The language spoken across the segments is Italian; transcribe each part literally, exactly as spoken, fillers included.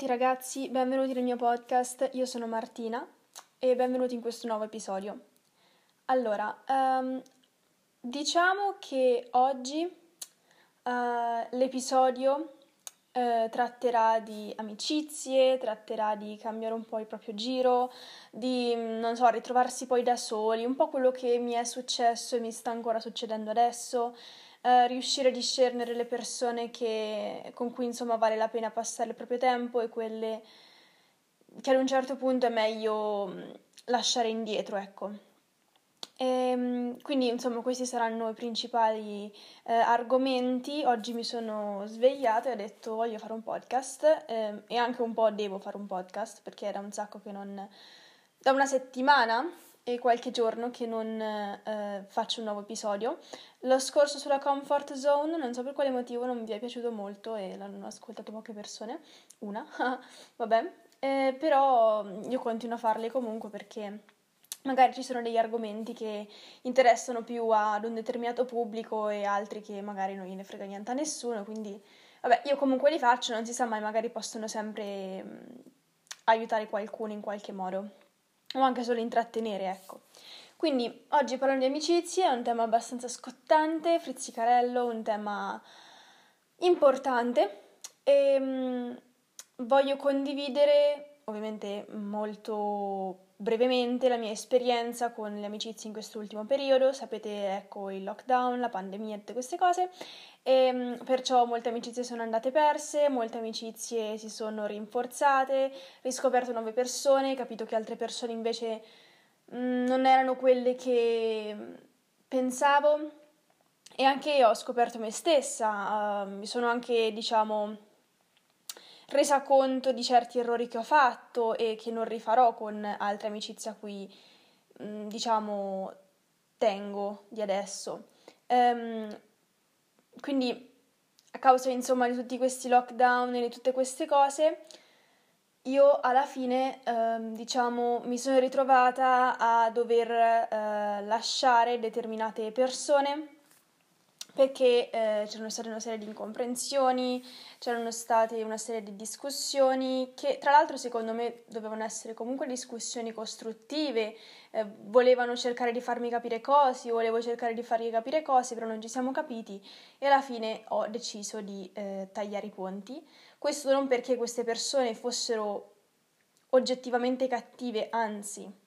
tutti ragazzi, benvenuti nel mio podcast, io sono Martina e benvenuti in questo nuovo episodio. Allora, um, diciamo che oggi uh, l'episodio uh, tratterà di amicizie, tratterà di cambiare un po' il proprio giro, di, non so, ritrovarsi poi da soli, un po' quello che mi è successo e mi sta ancora succedendo adesso. Uh, riuscire a discernere le persone che, con cui insomma vale la pena passare il proprio tempo e quelle che ad un certo punto è meglio lasciare indietro, ecco. E, quindi insomma questi saranno i principali eh, argomenti. Oggi mi sono svegliata e ho detto voglio fare un podcast eh, e anche un po' devo fare un podcast perché era un sacco che non... da una settimana... e qualche giorno che non eh, faccio un nuovo episodio. Lo scorso sulla comfort zone, non so per quale motivo, non vi è piaciuto molto e l'hanno ascoltato poche persone, una, vabbè, eh, però io continuo a farle comunque perché magari ci sono degli argomenti che interessano più ad un determinato pubblico e altri che magari non gliene frega niente a nessuno, quindi vabbè, io comunque li faccio, non si sa mai, magari possono sempre mh, aiutare qualcuno in qualche modo. O anche solo intrattenere, ecco. Quindi oggi parliamo di amicizie, è un tema abbastanza scottante, frizzicarello, un tema importante e mh, voglio condividere, ovviamente molto brevemente, la mia esperienza con le amicizie in quest'ultimo periodo. Sapete, ecco, il lockdown, la pandemia, tutte queste cose e mh, perciò molte amicizie sono andate perse, molte amicizie si sono rinforzate, riscoperto nuove persone, capito che altre persone invece mh, non erano quelle che pensavo e anche io ho scoperto me stessa, uh, mi sono anche, diciamo, resa conto di certi errori che ho fatto e che non rifarò con altre amicizie a cui, diciamo, tengo di adesso. Um, quindi, a causa, insomma, di tutti questi lockdown e di tutte queste cose, io alla fine, um, diciamo, mi sono ritrovata a dover uh, lasciare determinate persone, perché eh, c'erano state una serie di incomprensioni, c'erano state una serie di discussioni che tra l'altro secondo me dovevano essere comunque discussioni costruttive, eh, volevano cercare di farmi capire cose, volevo cercare di fargli capire cose, però non ci siamo capiti e alla fine ho deciso di eh, tagliare i ponti. Questo non perché queste persone fossero oggettivamente cattive, anzi...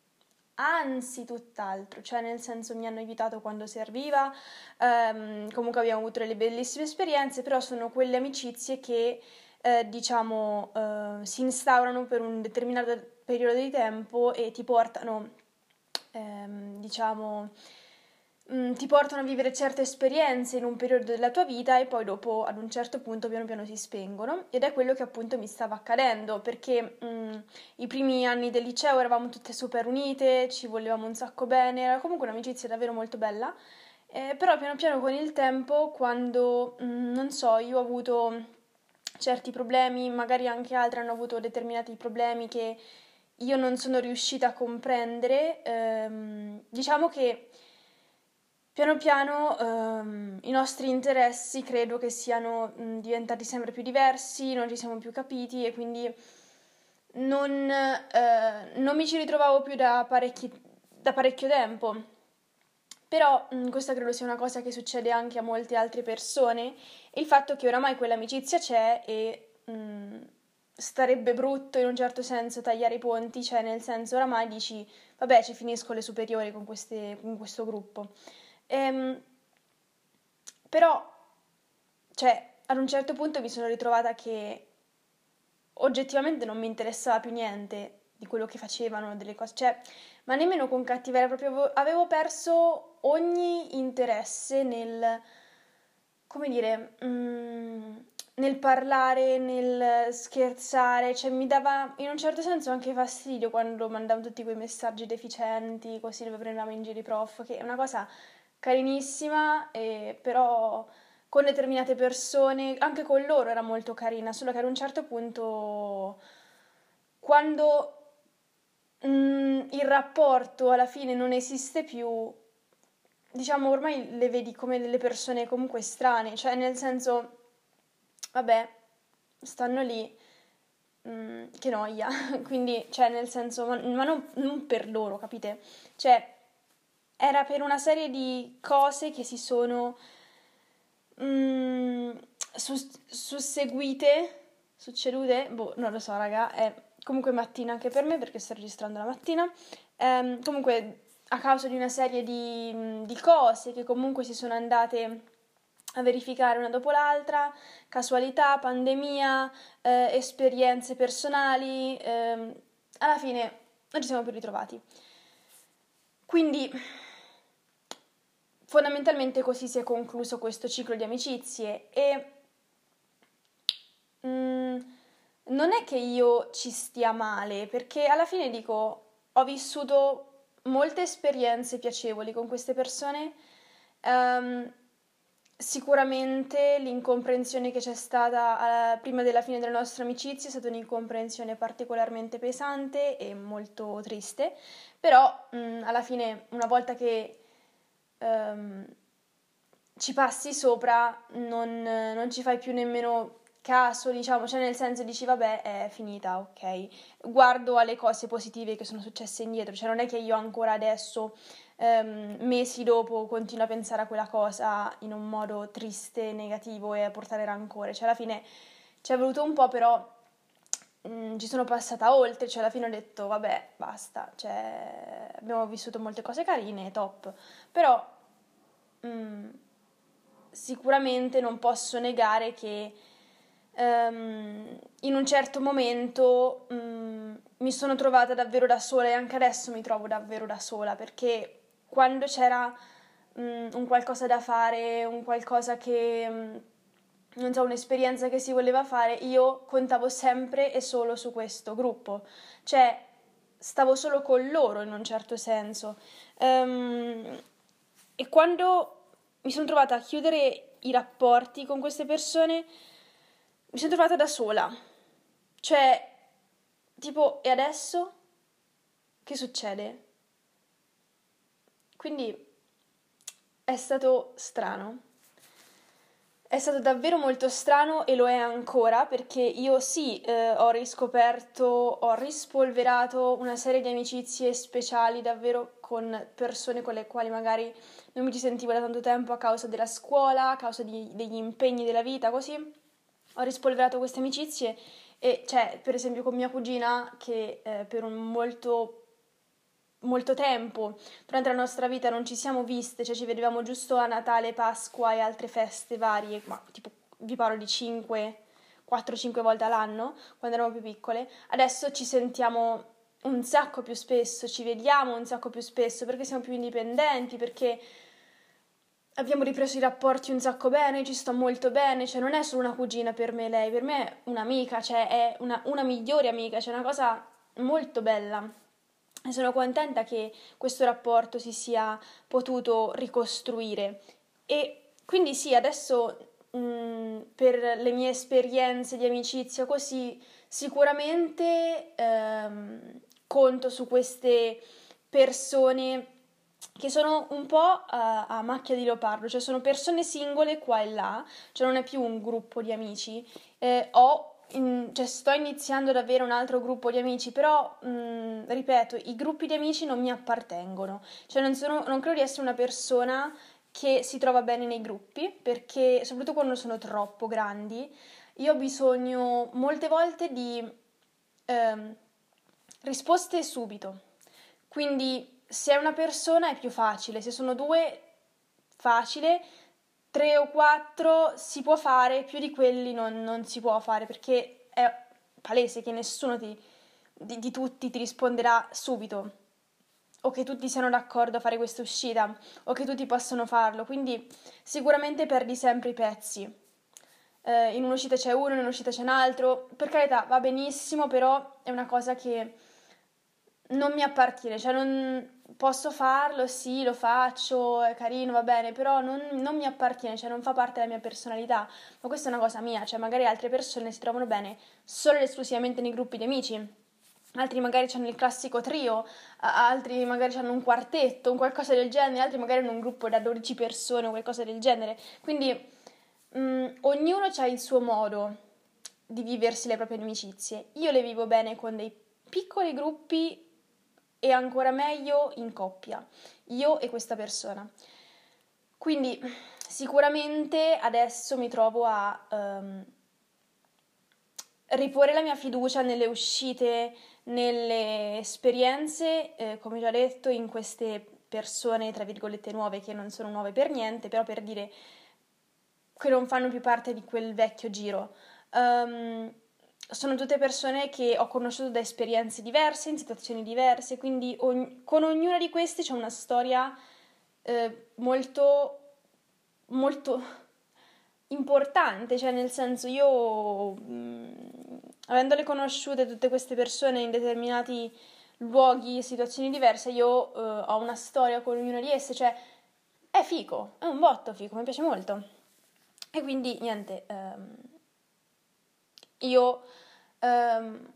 anzi tutt'altro, cioè nel senso mi hanno aiutato quando serviva, um, comunque abbiamo avuto delle bellissime esperienze, però sono quelle amicizie che eh, diciamo eh, si instaurano per un determinato periodo di tempo e ti portano ehm, diciamo mh, ti portano a vivere certe esperienze in un periodo della tua vita e poi dopo ad un certo punto piano piano si spengono ed è quello che appunto mi stava accadendo perché mh, i primi anni del liceo eravamo tutte super unite, ci volevamo un sacco bene, era comunque un'amicizia davvero molto bella, eh, però piano piano con il tempo quando mh, non so, io ho avuto certi problemi, magari anche altri hanno avuto determinati problemi che io non sono riuscita a comprendere, ehm, diciamo che piano piano ehm, i nostri interessi credo che siano mh, diventati sempre più diversi, non ci siamo più capiti e quindi non, eh, non mi ci ritrovavo più da, parecchi, da parecchio tempo. Però mh, questa credo sia una cosa che succede anche a molte altre persone, il fatto che oramai quell'amicizia c'è e mh, starebbe brutto in un certo senso tagliare i ponti, cioè nel senso oramai dici vabbè ci finisco le superiori con, queste, con questo gruppo. Um, però cioè ad un certo punto mi sono ritrovata che oggettivamente non mi interessava più niente di quello che facevano, delle cose, cioè, ma nemmeno con cattiveria proprio, avevo perso ogni interesse nel, come dire, um, nel parlare, nel scherzare, cioè mi dava in un certo senso anche fastidio quando mandavo tutti quei messaggi deficienti, così dove prendevamo in giro i prof, che è una cosa carinissima, e però con determinate persone, anche con loro era molto carina, solo che ad un certo punto quando mh, il rapporto alla fine non esiste più, diciamo ormai le vedi come delle persone comunque strane, cioè nel senso, vabbè, stanno lì, mh, che noia, quindi, cioè, nel senso, ma, ma non, non per loro, capite? Cioè, era per una serie di cose che si sono mh, sus- susseguite, succedute, boh, non lo so, raga, è comunque mattina anche per me, perché sto registrando la mattina, ehm, comunque a causa di una serie di, di cose che comunque si sono andate a verificare una dopo l'altra, casualità, pandemia, eh, esperienze personali, ehm, alla fine non ci siamo più ritrovati. Quindi fondamentalmente così si è concluso questo ciclo di amicizie e mm, non è che io ci stia male, perché alla fine dico, ho vissuto molte esperienze piacevoli con queste persone, um, sicuramente l'incomprensione che c'è stata uh, prima della fine della nostra amicizia è stata un'incomprensione particolarmente pesante e molto triste, però um, alla fine, una volta che um, ci passi sopra, non, non ci fai più nemmeno caso, diciamo, cioè nel senso dici vabbè, è finita, ok, guardo alle cose positive che sono successe indietro, cioè non è che io ancora adesso ehm, mesi dopo continuo a pensare a quella cosa in un modo triste, negativo e a portare rancore, cioè alla fine ci è voluto un po', però mh, ci sono passata oltre, cioè alla fine ho detto vabbè, basta, cioè abbiamo vissuto molte cose carine, top, però mh, sicuramente non posso negare che Um, in un certo momento um, mi sono trovata davvero da sola e anche adesso mi trovo davvero da sola, perché quando c'era um, un qualcosa da fare, un qualcosa che um, non so, un'esperienza che si voleva fare, io contavo sempre e solo su questo gruppo, cioè stavo solo con loro in un certo senso, um, e quando mi sono trovata a chiudere i rapporti con queste persone mi sono trovata da sola, cioè, tipo, e adesso che succede? Quindi è stato strano, è stato davvero molto strano e lo è ancora, perché io sì, eh, ho riscoperto, ho rispolverato una serie di amicizie speciali davvero con persone con le quali magari non mi ci sentivo da tanto tempo a causa della scuola, a causa di, degli impegni della vita, così. Ho rispolverato queste amicizie e cioè, per esempio con mia cugina che eh, per un molto molto tempo durante la nostra vita non ci siamo viste, cioè ci vedevamo giusto a Natale, Pasqua e altre feste varie, ma tipo vi parlo di cinque, quattro cinque volte all'anno quando eravamo più piccole. Adesso ci sentiamo un sacco più spesso, ci vediamo un sacco più spesso perché siamo più indipendenti, perché abbiamo ripreso i rapporti un sacco bene, ci sto molto bene, cioè non è solo una cugina per me lei, per me è un'amica, cioè è una, una migliore amica, cioè è una cosa molto bella. E sono contenta che questo rapporto si sia potuto ricostruire. E quindi sì, adesso mh, per le mie esperienze di amicizia così, sicuramente ehm, conto su queste persone che sono un po' a, a macchia di leopardo, cioè sono persone singole qua e là, cioè non è più un gruppo di amici, eh, ho in, cioè sto iniziando ad avere un altro gruppo di amici, però mh, ripeto, i gruppi di amici non mi appartengono, cioè non, sono, non credo di essere una persona che si trova bene nei gruppi, perché soprattutto quando sono troppo grandi, io ho bisogno molte volte di ehm, risposte subito, quindi se è una persona è più facile, se sono due facile, tre o quattro si può fare, più di quelli non, non si può fare, perché è palese che nessuno ti, di, di tutti ti risponderà subito, o che tutti siano d'accordo a fare questa uscita, o che tutti possono farlo, quindi sicuramente perdi sempre i pezzi, eh, in un'uscita c'è uno, in un'uscita c'è un altro, per carità va benissimo, però è una cosa che non mi appartiene, cioè non posso farlo, sì, lo faccio, è carino, va bene, però non, non mi appartiene, cioè non fa parte della mia personalità, ma questa è una cosa mia, cioè magari altre persone si trovano bene solo ed esclusivamente nei gruppi di amici, altri magari hanno il classico trio, altri magari hanno un quartetto, un qualcosa del genere, altri magari hanno un gruppo da dodici persone o qualcosa del genere, quindi mh, ognuno ha il suo modo di viversi le proprie amicizie. Io le vivo bene con dei piccoli gruppi e ancora meglio in coppia, io e questa persona. Quindi sicuramente adesso mi trovo a um, riporre la mia fiducia nelle uscite, nelle esperienze, eh, come già detto, in queste persone, tra virgolette, nuove, che non sono nuove per niente, però per dire che non fanno più parte di quel vecchio giro. Um, sono tutte persone che ho conosciuto da esperienze diverse, in situazioni diverse, quindi ogn- con ognuna di queste c'è una storia eh, molto, molto importante, cioè nel senso io, mh, avendole conosciute tutte queste persone in determinati luoghi, situazioni diverse, io eh, ho una storia con ognuna di esse, cioè è figo, è un botto figo, mi piace molto. E quindi niente, ehm, io ehm,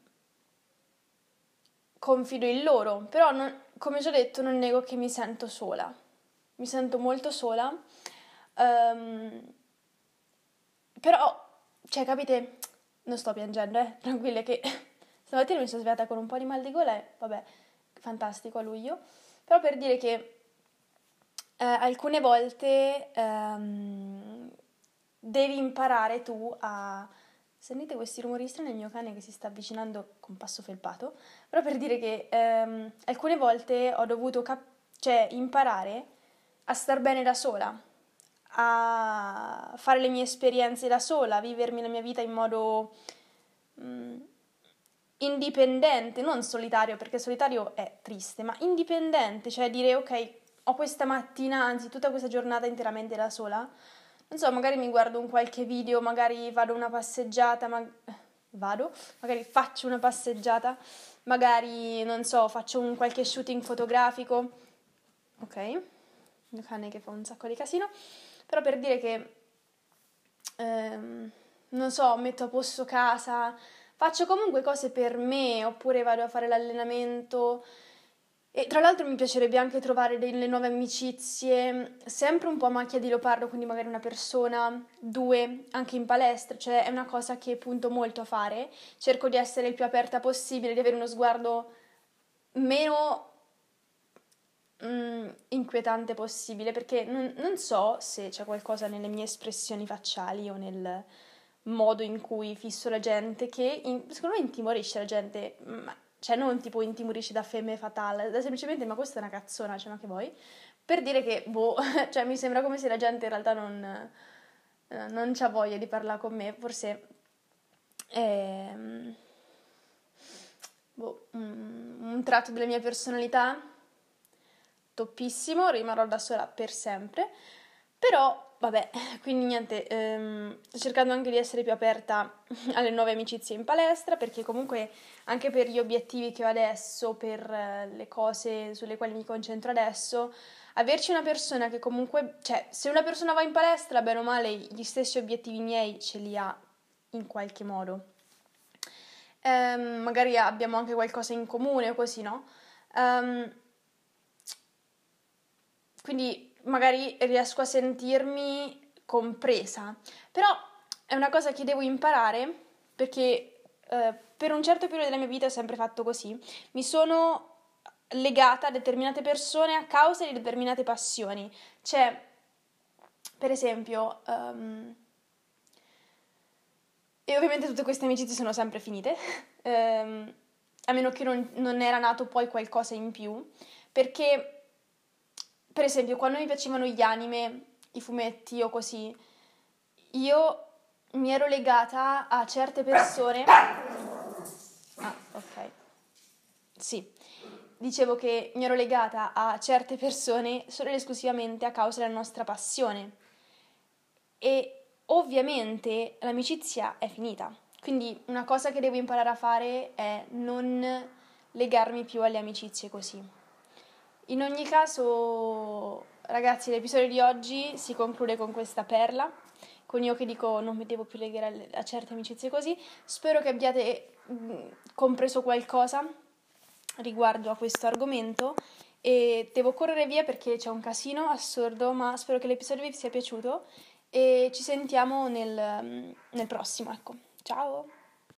confido in loro, però non, come già detto non nego che mi sento sola, mi sento molto sola, ehm, però, cioè capite, non sto piangendo, eh, tranquille che stamattina mi sono svegliata con un po' di mal di gola e vabbè, fantastico a luglio, però per dire che eh, alcune volte ehm, devi imparare tu a... Sentite questi rumori strani, il mio cane che si sta avvicinando con passo felpato, però per dire che ehm, alcune volte ho dovuto cap- cioè, imparare a star bene da sola, a fare le mie esperienze da sola, a vivermi la mia vita in modo mh, indipendente, non solitario, perché solitario è triste, ma indipendente, cioè dire ok, ho questa mattina, anzi tutta questa giornata interamente da sola, non so, magari mi guardo un qualche video, magari vado una passeggiata, ma... vado, magari faccio una passeggiata, magari, non so, faccio un qualche shooting fotografico, ok, il mio cane che fa un sacco di casino. Però per dire che, ehm, non so, metto a posto casa, faccio comunque cose per me, oppure vado a fare l'allenamento. E tra l'altro mi piacerebbe anche trovare delle nuove amicizie, sempre un po' a macchia di leopardo, quindi magari una persona, due, anche in palestra. Cioè è una cosa che punto molto a fare, cerco di essere il più aperta possibile, di avere uno sguardo meno... Mm, inquietante possibile, perché non, non so se c'è qualcosa nelle mie espressioni facciali o nel modo in cui fisso la gente che in, secondo me intimorisce la gente, ma, cioè non tipo intimorisce da femme fatale, da semplicemente ma questa è una cazzona, cioè ma che vuoi, per dire che boh, cioè mi sembra come se la gente in realtà non non c'ha voglia di parlare con me, forse ehm, boh, un, un tratto della mia personalità toppissimo, rimarrò da sola per sempre, però vabbè, quindi niente, ehm, sto cercando anche di essere più aperta alle nuove amicizie in palestra, perché comunque anche per gli obiettivi che ho adesso, per le cose sulle quali mi concentro adesso, averci una persona che comunque, cioè se una persona va in palestra, bene o male gli stessi obiettivi miei ce li ha in qualche modo, ehm, magari abbiamo anche qualcosa in comune o così, no? Ehm, Quindi magari riesco a sentirmi compresa, però è una cosa che devo imparare, perché eh, per un certo periodo della mia vita ho sempre fatto così, mi sono legata a determinate persone a causa di determinate passioni, cioè per esempio, um, e ovviamente tutte queste amicizie sono sempre finite, um, a meno che non, non era nato poi qualcosa in più, perché... Per esempio, quando mi piacevano gli anime, i fumetti o così, io mi ero legata a certe persone... Ah, ok. Sì. Dicevo che mi ero legata a certe persone solo ed esclusivamente a causa della nostra passione. E ovviamente l'amicizia è finita. Quindi una cosa che devo imparare a fare è non legarmi più alle amicizie così. In ogni caso, ragazzi, l'episodio di oggi si conclude con questa perla, con io che dico non mi devo più legare a certe amicizie così. Spero che abbiate compreso qualcosa riguardo a questo argomento e devo correre via perché c'è un casino assurdo, ma spero che l'episodio vi sia piaciuto e ci sentiamo nel, nel prossimo, ecco. Ciao!